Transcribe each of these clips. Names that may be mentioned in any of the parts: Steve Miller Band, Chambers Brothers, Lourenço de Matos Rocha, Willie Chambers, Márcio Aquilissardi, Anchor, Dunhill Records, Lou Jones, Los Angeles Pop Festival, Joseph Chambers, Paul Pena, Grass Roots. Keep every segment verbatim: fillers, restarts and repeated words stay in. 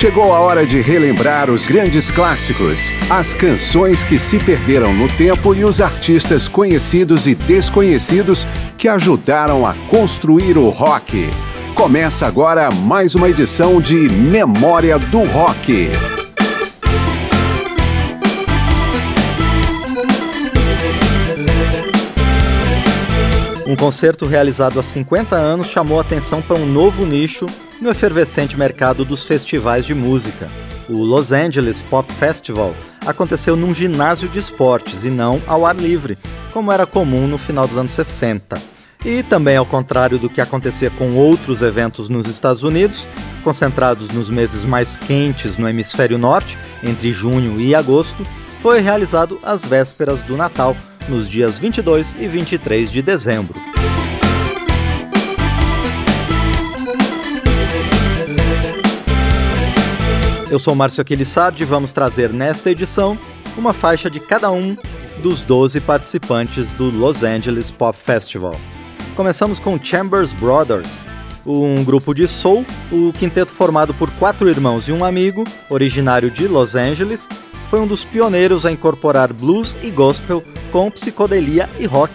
Chegou a hora de relembrar os grandes clássicos, as canções que se perderam no tempo e os artistas conhecidos e desconhecidos que ajudaram a construir o rock. Começa agora mais uma edição de Memória do Rock. Um concerto realizado há cinquenta anos chamou a atenção para um novo nicho no efervescente mercado dos festivais de música. O Los Angeles Pop Festival aconteceu num ginásio de esportes e não ao ar livre, como era comum no final dos anos sessenta. E também ao contrário do que acontecia com outros eventos nos Estados Unidos, concentrados nos meses mais quentes no hemisfério norte, entre junho e agosto, foi realizado às vésperas do Natal, nos dias vinte e dois e vinte e três de dezembro. Eu sou Márcio Aquilissardi e vamos trazer nesta edição uma faixa de cada um dos doze participantes do Los Angeles Pop Festival. Começamos com Chambers Brothers, um grupo de soul, o quinteto formado por quatro irmãos e um amigo, originário de Los Angeles, foi um dos pioneiros a incorporar blues e gospel com psicodelia e rock.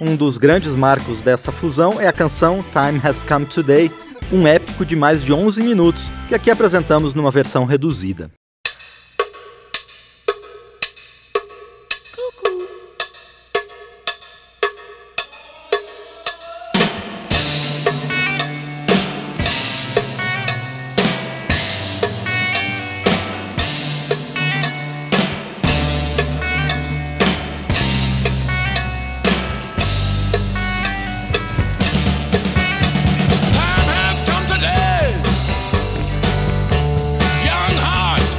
Um dos grandes marcos dessa fusão é a canção Time Has Come Today, um épico de mais de onze minutos, que aqui apresentamos numa versão reduzida. Time has come today, young hearts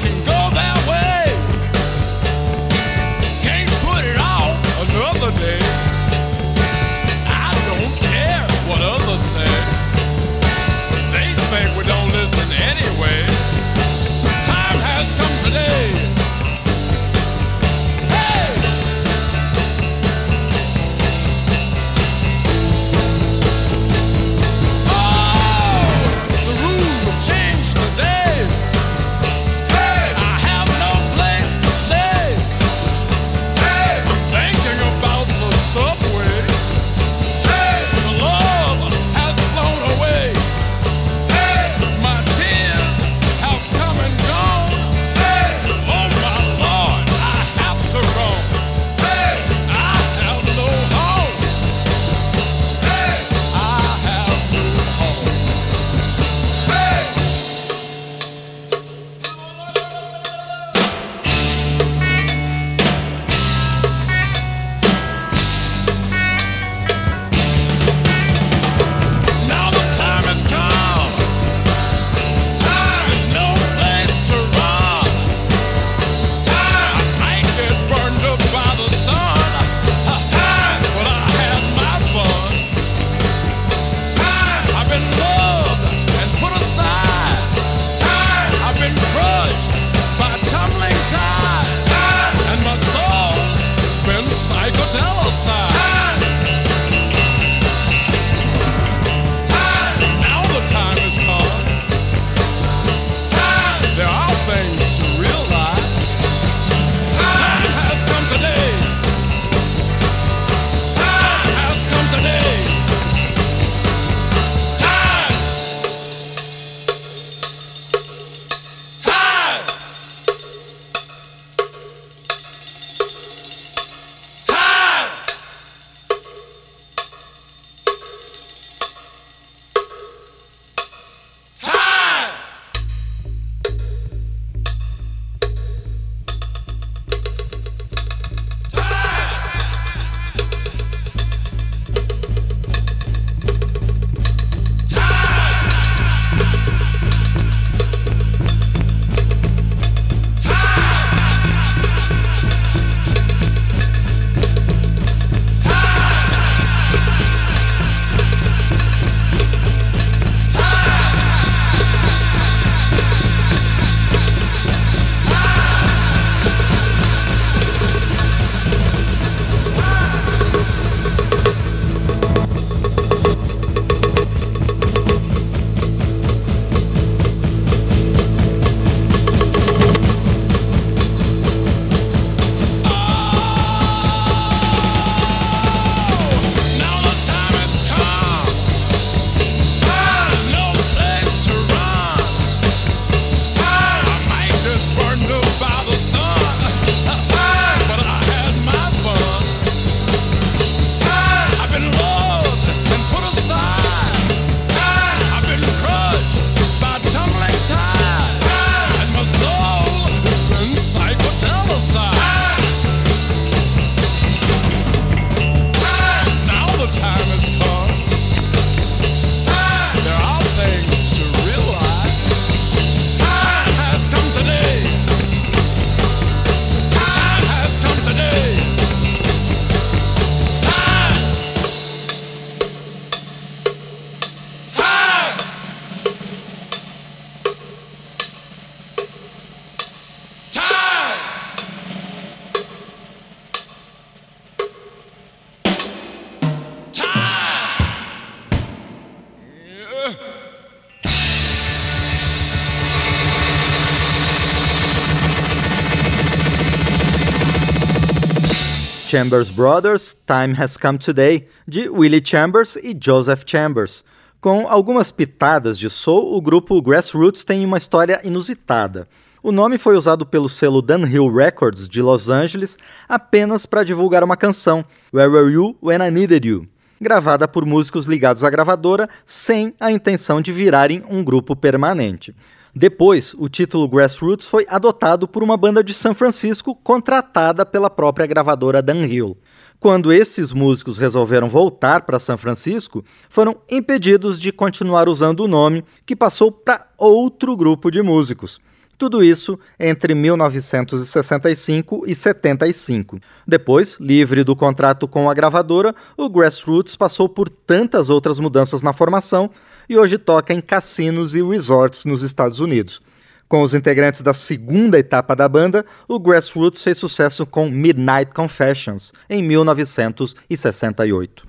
Chambers Brothers, Time Has Come Today, de Willie Chambers e Joseph Chambers. Com algumas pitadas de soul, o grupo Grass Roots tem uma história inusitada. O nome foi usado pelo selo Dunhill Records, de Los Angeles, apenas para divulgar uma canção, Where Were You When I Needed You, gravada por músicos ligados à gravadora, sem a intenção de virarem um grupo permanente. Depois, o título Grassroots foi adotado por uma banda de São Francisco contratada pela própria gravadora Dunhill. Quando esses músicos resolveram voltar para São Francisco, foram impedidos de continuar usando o nome, que passou para outro grupo de músicos. Tudo isso entre mil novecentos e sessenta e cinco e setenta e cinco. Depois, livre do contrato com a gravadora, o Grassroots passou por tantas outras mudanças na formação e hoje toca em cassinos e resorts nos Estados Unidos. Com os integrantes da segunda etapa da banda, o Grassroots fez sucesso com Midnight Confessions, em mil novecentos e sessenta e oito.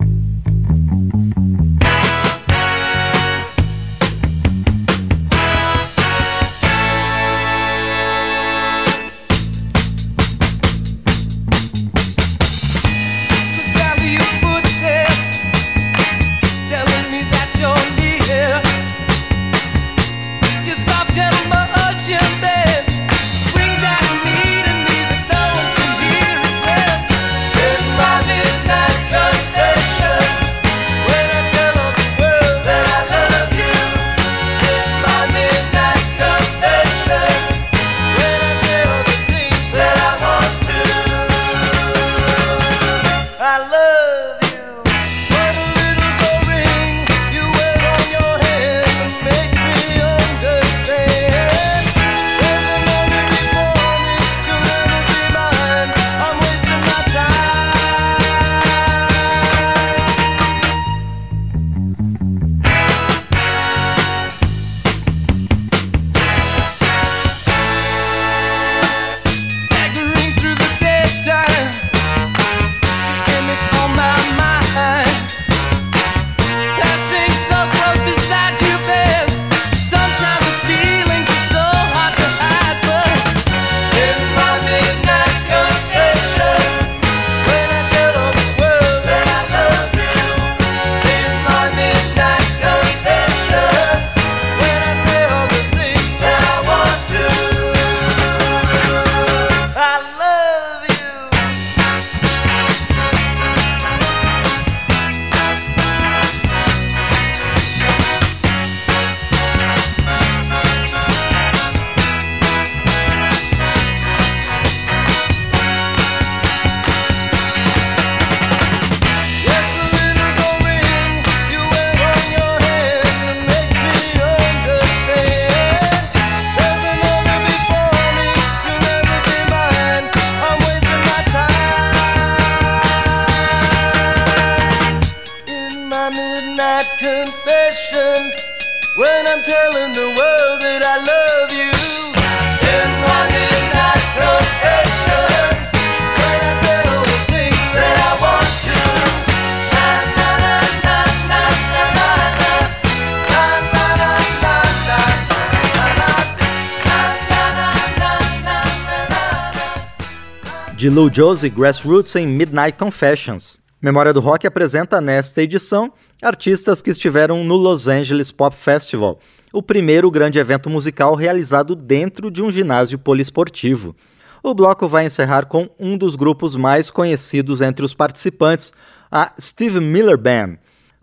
De Lou Jones e Grassroots em Midnight Confessions. Memória do Rock apresenta nesta edição artistas que estiveram no Los Angeles Pop Festival, o primeiro grande evento musical realizado dentro de um ginásio poliesportivo. O bloco vai encerrar com um dos grupos mais conhecidos entre os participantes, a Steve Miller Band.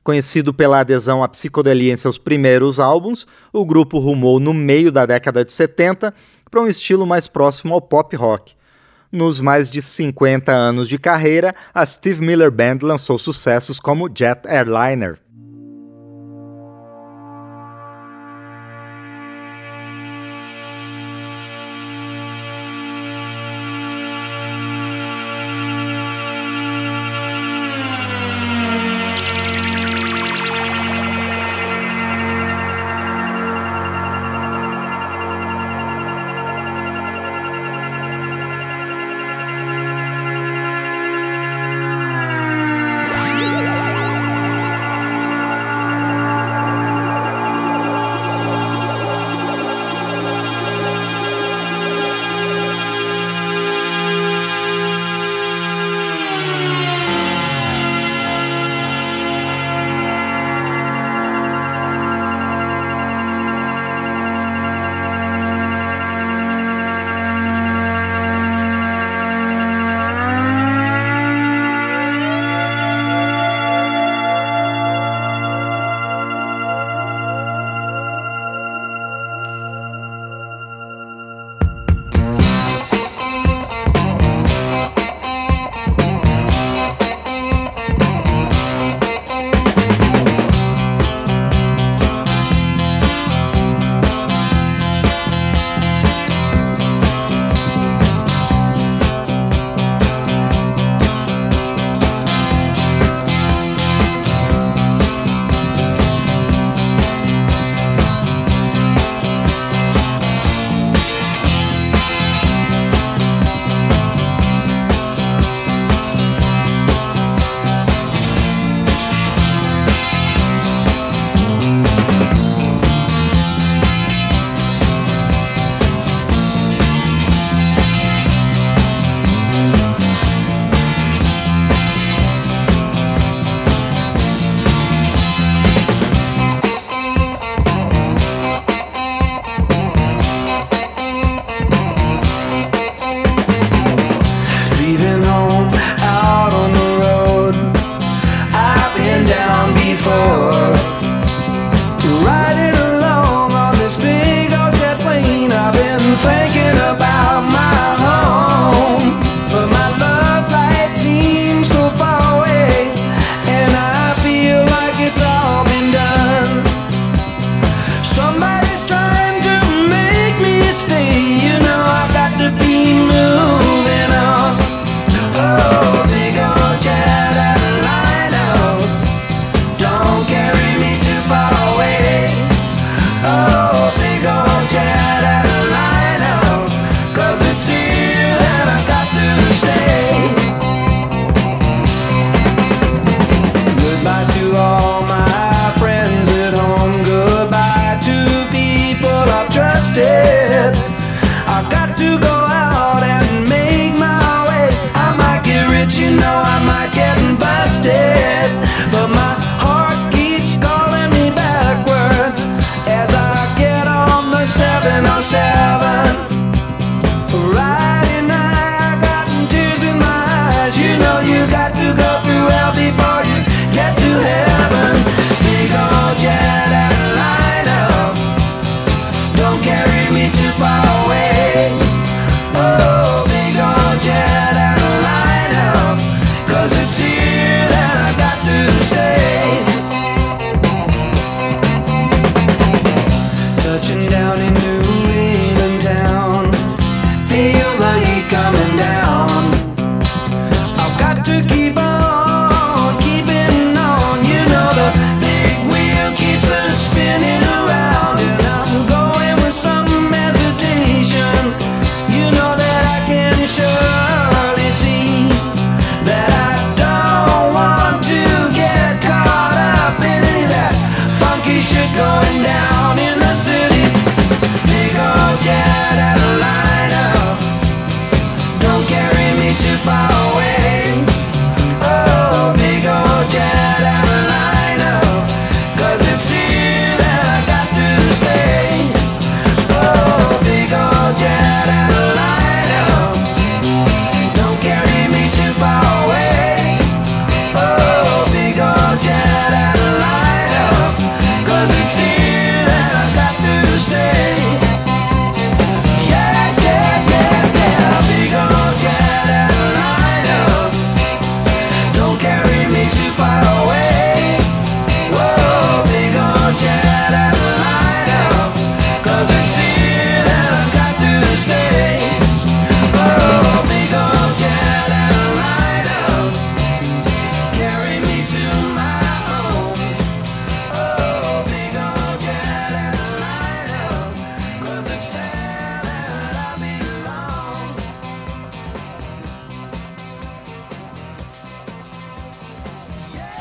Conhecido pela adesão à psicodelia em seus primeiros álbuns, o grupo rumou no meio da década de setenta para um estilo mais próximo ao pop rock. Nos mais de cinquenta anos de carreira, a Steve Miller Band lançou sucessos como Jet Airliner. Somebody's trying to make me stay. You know I've got to be moving on. Oh, big old jet and lino, don't carry me too far away. Oh, big old jet and lino, 'cause it's here and I've got to stay. Goodbye to all my friends at home. Goodbye to people I've trusted. I've got to go out and make my way. I might get rich, you know, I might get busted, but my heart keeps calling me backwards as I get on the seven oh seven. Riding high, I got tears in my eyes. You know you got to go through hell before you get to heaven. Big old jet and lino, don't carry me too far away. Oh, big old jet and lino, 'cause it's here that I got to stay. Touching down in New England town, feel the heat coming down. I've got to keep on.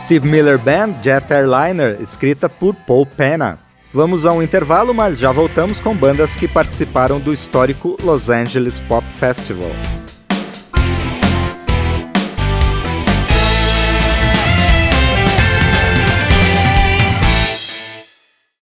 Steve Miller Band, Jet Airliner, escrita por Paul Pena. Vamos a um intervalo, mas já voltamos com bandas que participaram do histórico Los Angeles Pop Festival.